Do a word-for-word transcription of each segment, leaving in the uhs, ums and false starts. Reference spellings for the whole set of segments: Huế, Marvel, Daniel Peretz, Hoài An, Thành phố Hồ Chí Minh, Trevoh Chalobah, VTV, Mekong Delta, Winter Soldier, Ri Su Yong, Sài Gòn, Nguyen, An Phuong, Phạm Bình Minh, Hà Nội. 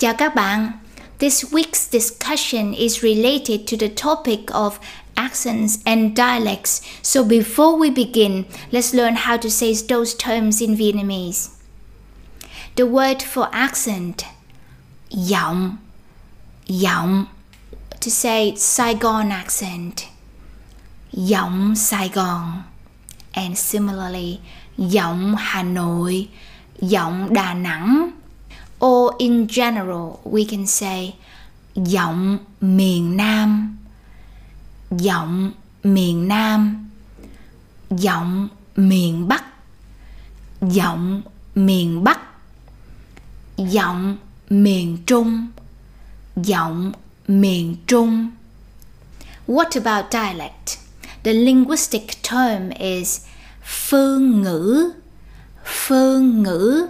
Chào các bạn. This week's discussion is related to the topic of accents and dialects. So before we begin, let's learn how to say those terms in Vietnamese. The word for accent, giọng, giọng. To say Saigon accent, giọng Saigon. And similarly, giọng Hà Nội, giọng Đà Nẵng. Or in general, we can say giọng miền Nam, giọng miền Nam, giọng miền Bắc, giọng miền Bắc, giọng miền Trung, giọng miền Trung. What about dialect? The linguistic term is phương ngữ, phương ngữ.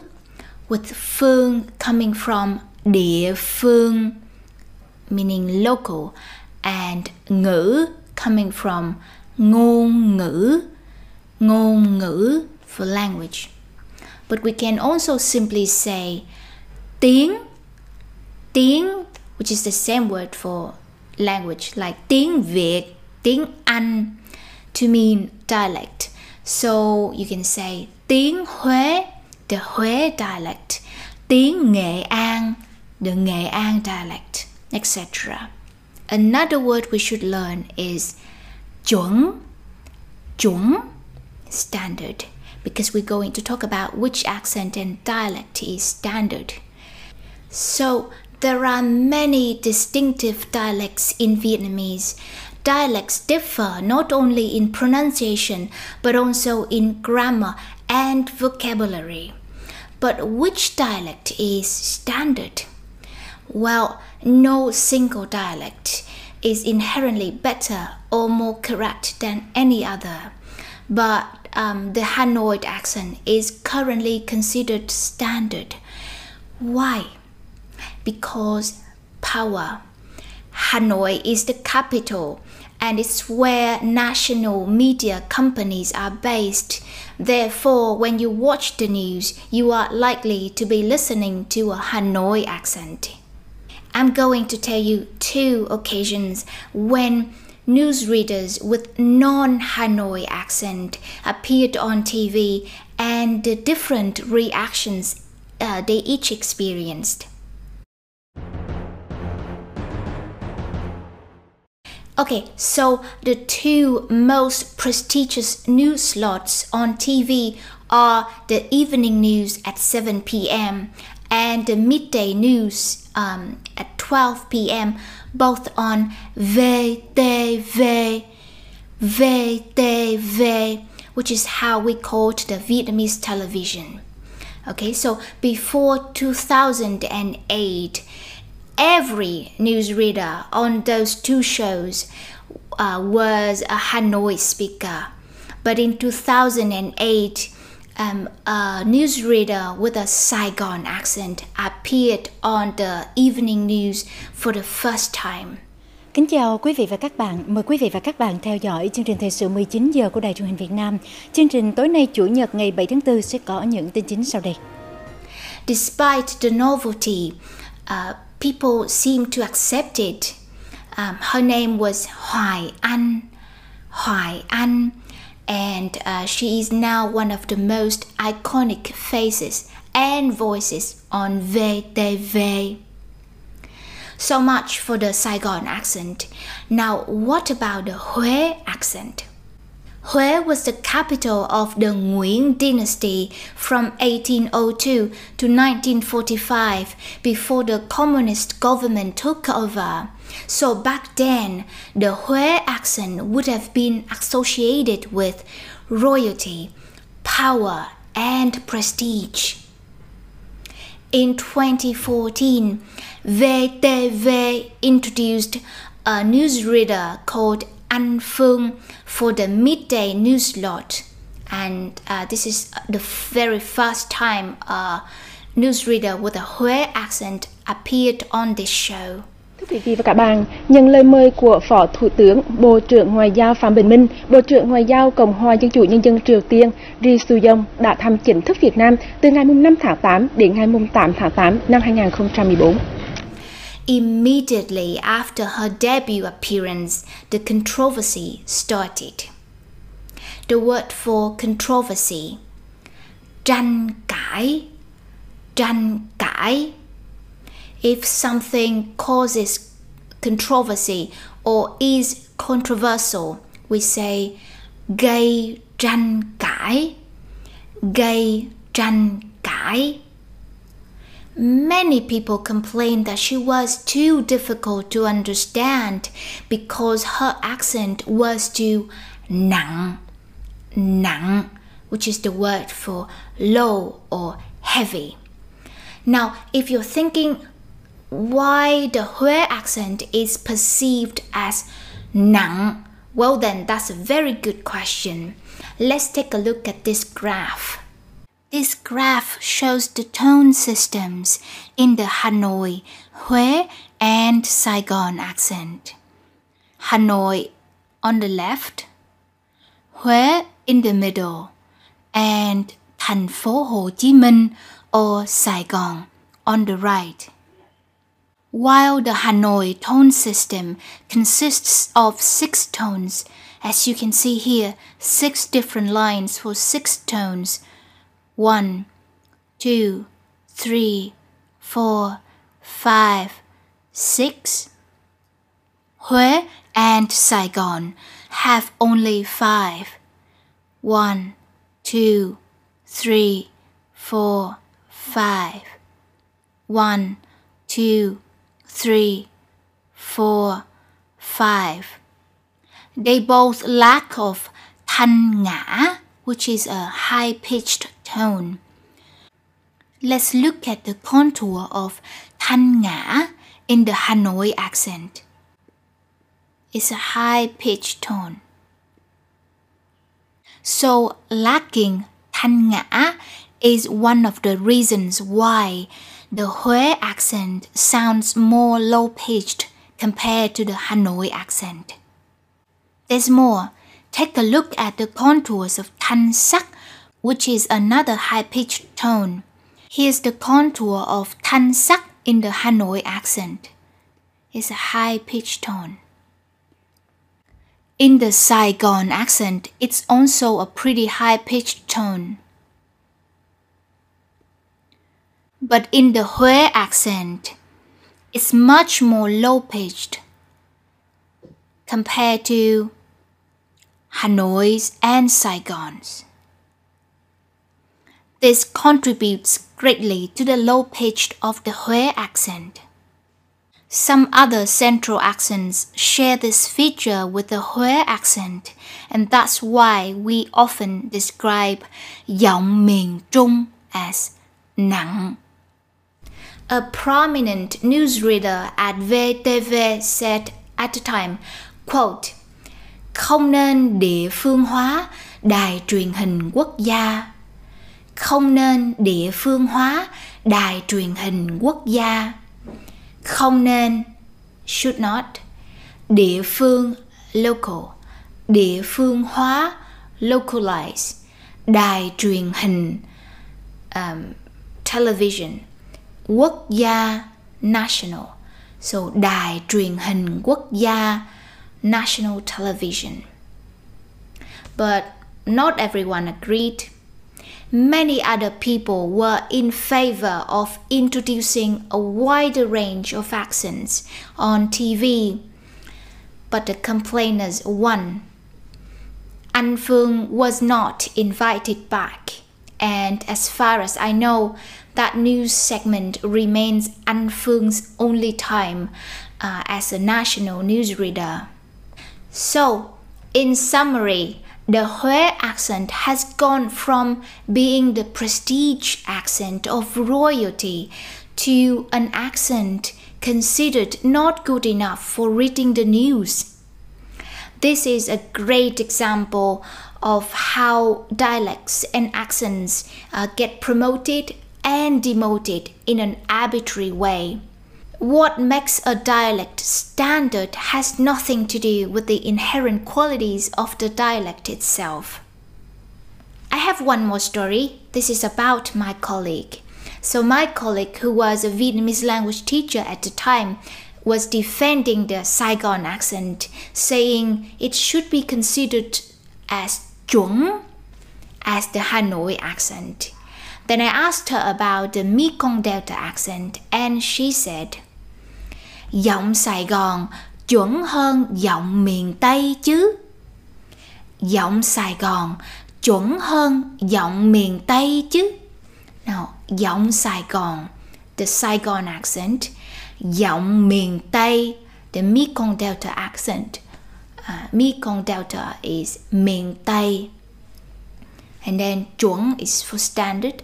With phương coming from địa phương, meaning local, and ngữ coming from ngôn ngữ, ngôn ngữ for language. But we can also simply say tiếng, tiếng, which is the same word for language, like tiếng Việt, tiếng Anh, to mean dialect. So you can say tiếng Huế, the Huế dialect, tiếng Nghệ An, the Nghệ An dialect, et cetera. Another word we should learn is chuẩn, chuẩn, standard, because we're going to talk about which accent and dialect is standard. So there are many distinctive dialects in Vietnamese. Dialects differ not only in pronunciation, but also in grammar and vocabulary. But which dialect is standard? Well, no single dialect is inherently better or more correct than any other. But um, the Hanoi accent is currently considered standard. Why? Because power. Hanoi is the capital, and it's where national media companies are based. Therefore, when you watch the news, you are likely to be listening to a Hanoi accent. I'm going to tell you two occasions when newsreaders with non-Hanoi accent appeared on T V and the different reactions uh, they each experienced. Okay, so the two most prestigious news slots on T V are the evening news at seven p m and the midday news um, at twelve p m, both on V T V, V T V, which is how we called the Vietnamese television. Okay, so before two thousand eight, every newsreader on those two shows uh, was a Hanoi speaker. But in two thousand eight, um, a newsreader with a Saigon accent appeared on the evening news for the first time. Kính chào quý vị và các bạn. Mời quý vị và các bạn theo dõi chương trình thời sự mười chín giờ của Đài Truyền hình Việt Nam. Chương trình tối nay Chủ nhật ngày bảy tháng tư sẽ có những tin chính sau đây. Despite the novelty, uh, people seem to accept it. Um, her name was Hoài An, Hoài An, and uh, she is now one of the most iconic faces and voices on V T V. So much for the Saigon accent. Now, what about the Huế accent? Huế was the capital of the Nguyen dynasty from eighteen oh two to nineteen forty-five, before the communist government took over. So back then, the Huế accent would have been associated with royalty, power, and prestige. In twenty fourteen, V T V introduced a newsreader called An Phuong for the midday news slot, and uh, this is the very first time a newsreader with a Huế accent appeared on this show. Thưa quý vị và các bạn, nhận lời mời của Phó Thủ tướng, Bộ trưởng Ngoại giao Phạm Bình Minh, Bộ trưởng Ngoại giao Cộng hòa Dân chủ Nhân dân Triều Tiên Ri Su Yong đã thăm chính thức Việt Nam từ ngày năm tháng tám đến ngày tám tháng tám năm hai nghìn không trăm mười bốn. Immediately after her debut appearance, the controversy started. The word for controversy: tranh cãi, tranh cãi. If something causes controversy or is controversial, we say gây tranh cãi, gây tranh cãi. Many people complained that she was too difficult to understand because her accent was too nặng, nặng, which is the word for low or heavy. Now, if you're thinking why the Huế accent is perceived as nặng, well then, that's a very good question. Let's take a look at this graph. This graph shows the tone systems in the Hanoi, Huế and Saigon accent. Hanoi on the left, Huế in the middle, and Thành phố Hồ Chí Minh or Saigon on the right. While the Hanoi tone system consists of six tones, as you can see here, six different lines for six tones. One, two, three, four, five, six. Huế and Saigon have only five. One, two, three, four, five. One, two, three, four, five. They both lack of thanh ngã, which is a high-pitched tone. Let's look at the contour of thanh ngã in the Hanoi accent. It's a high-pitched tone. So lacking thanh ngã is one of the reasons why the Huế accent sounds more low-pitched compared to the Hanoi accent. There's more. Take a look at the contours of thanh sắc, which is another high-pitched tone. Here's the contour of thanh sắc in the Hanoi accent. It's a high-pitched tone. In the Saigon accent, it's also a pretty high-pitched tone. But in the Huế accent, it's much more low-pitched compared to Hanoi's and Saigon's. This contributes greatly to the low pitch of the Huế accent. Some other central accents share this feature with the Huế accent, and that's why we often describe giọng miền Trung as nặng. A prominent newsreader at vê tê vê said at the time, quote, "Không nên địa phương hóa đài truyền hình quốc gia." Không nên địa phương hóa đài truyền hình quốc gia. Không nên, should not, địa phương, local, địa phương hóa, localize, đài truyền hình, um, television, quốc gia, national. So, đài truyền hình quốc gia, national television. But not everyone agreed. Many other people were in favor of introducing a wider range of accents on T V, but the complainers won. An Phuong was not invited back, and as far as I know, that news segment remains An Phuong's only time uh, as a national newsreader. So, in summary, the Huế accent has gone from being the prestige accent of royalty to an accent considered not good enough for reading the news. This is a great example of how dialects and accents uh, get promoted and demoted in an arbitrary way. What makes a dialect standard has nothing to do with the inherent qualities of the dialect itself. I have one more story. This is about my colleague. So my colleague, who was a Vietnamese language teacher at the time, was defending the Saigon accent, saying it should be considered as chuẩn, as the Hanoi accent. Then I asked her about the Mekong Delta accent, and she said, giọng Sài Gòn chuẩn hơn giọng miền Tây chứ. Giọng Sài Gòn chuẩn hơn giọng miền Tây chứ. Nào, giọng Sài Gòn, the Saigon accent. Giọng miền Tây, the Mekong Delta accent. Uh, Mekong Delta is miền Tây. And then chuẩn is for standard.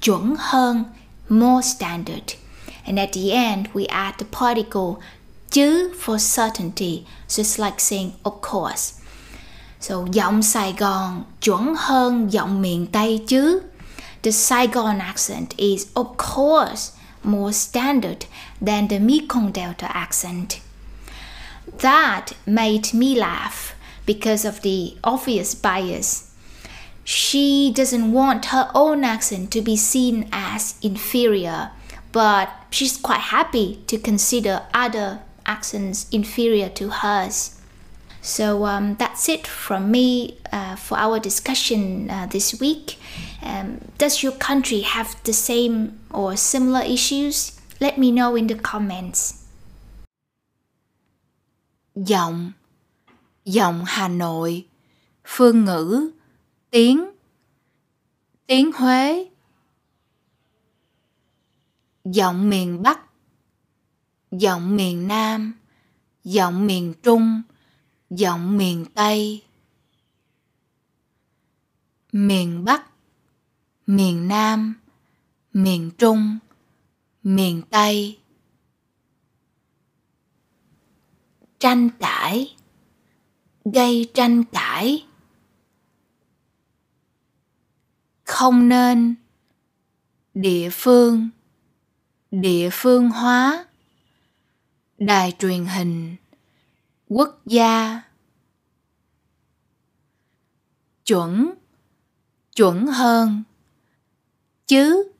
Chuẩn hơn, more standard. And at the end, we add the particle chứ for certainty. So it's like saying, of course. So, giọng Sài Gòn chuẩn hơn giọng miền Tây chứ. The Saigon accent is, of course, more standard than the Mekong Delta accent. That made me laugh because of the obvious bias. She doesn't want her own accent to be seen as inferior, but she's quite happy to consider other accents inferior to hers. So um, that's it from me uh, for our discussion uh, this week. Um, does your country have the same or similar issues? Let me know in the comments. Giọng, giọng Hà Nội, phương ngữ, tiếng, tiếng Huế. Giọng miền Bắc, giọng miền Nam, giọng miền Trung, giọng miền Tây. Miền Bắc, miền Nam, miền Trung, miền Tây. Tranh cãi, gây tranh cãi. Không nên, địa phương, địa phương hóa. Đài truyền hình, quốc gia. Chuẩn, chuẩn hơn. Chứ,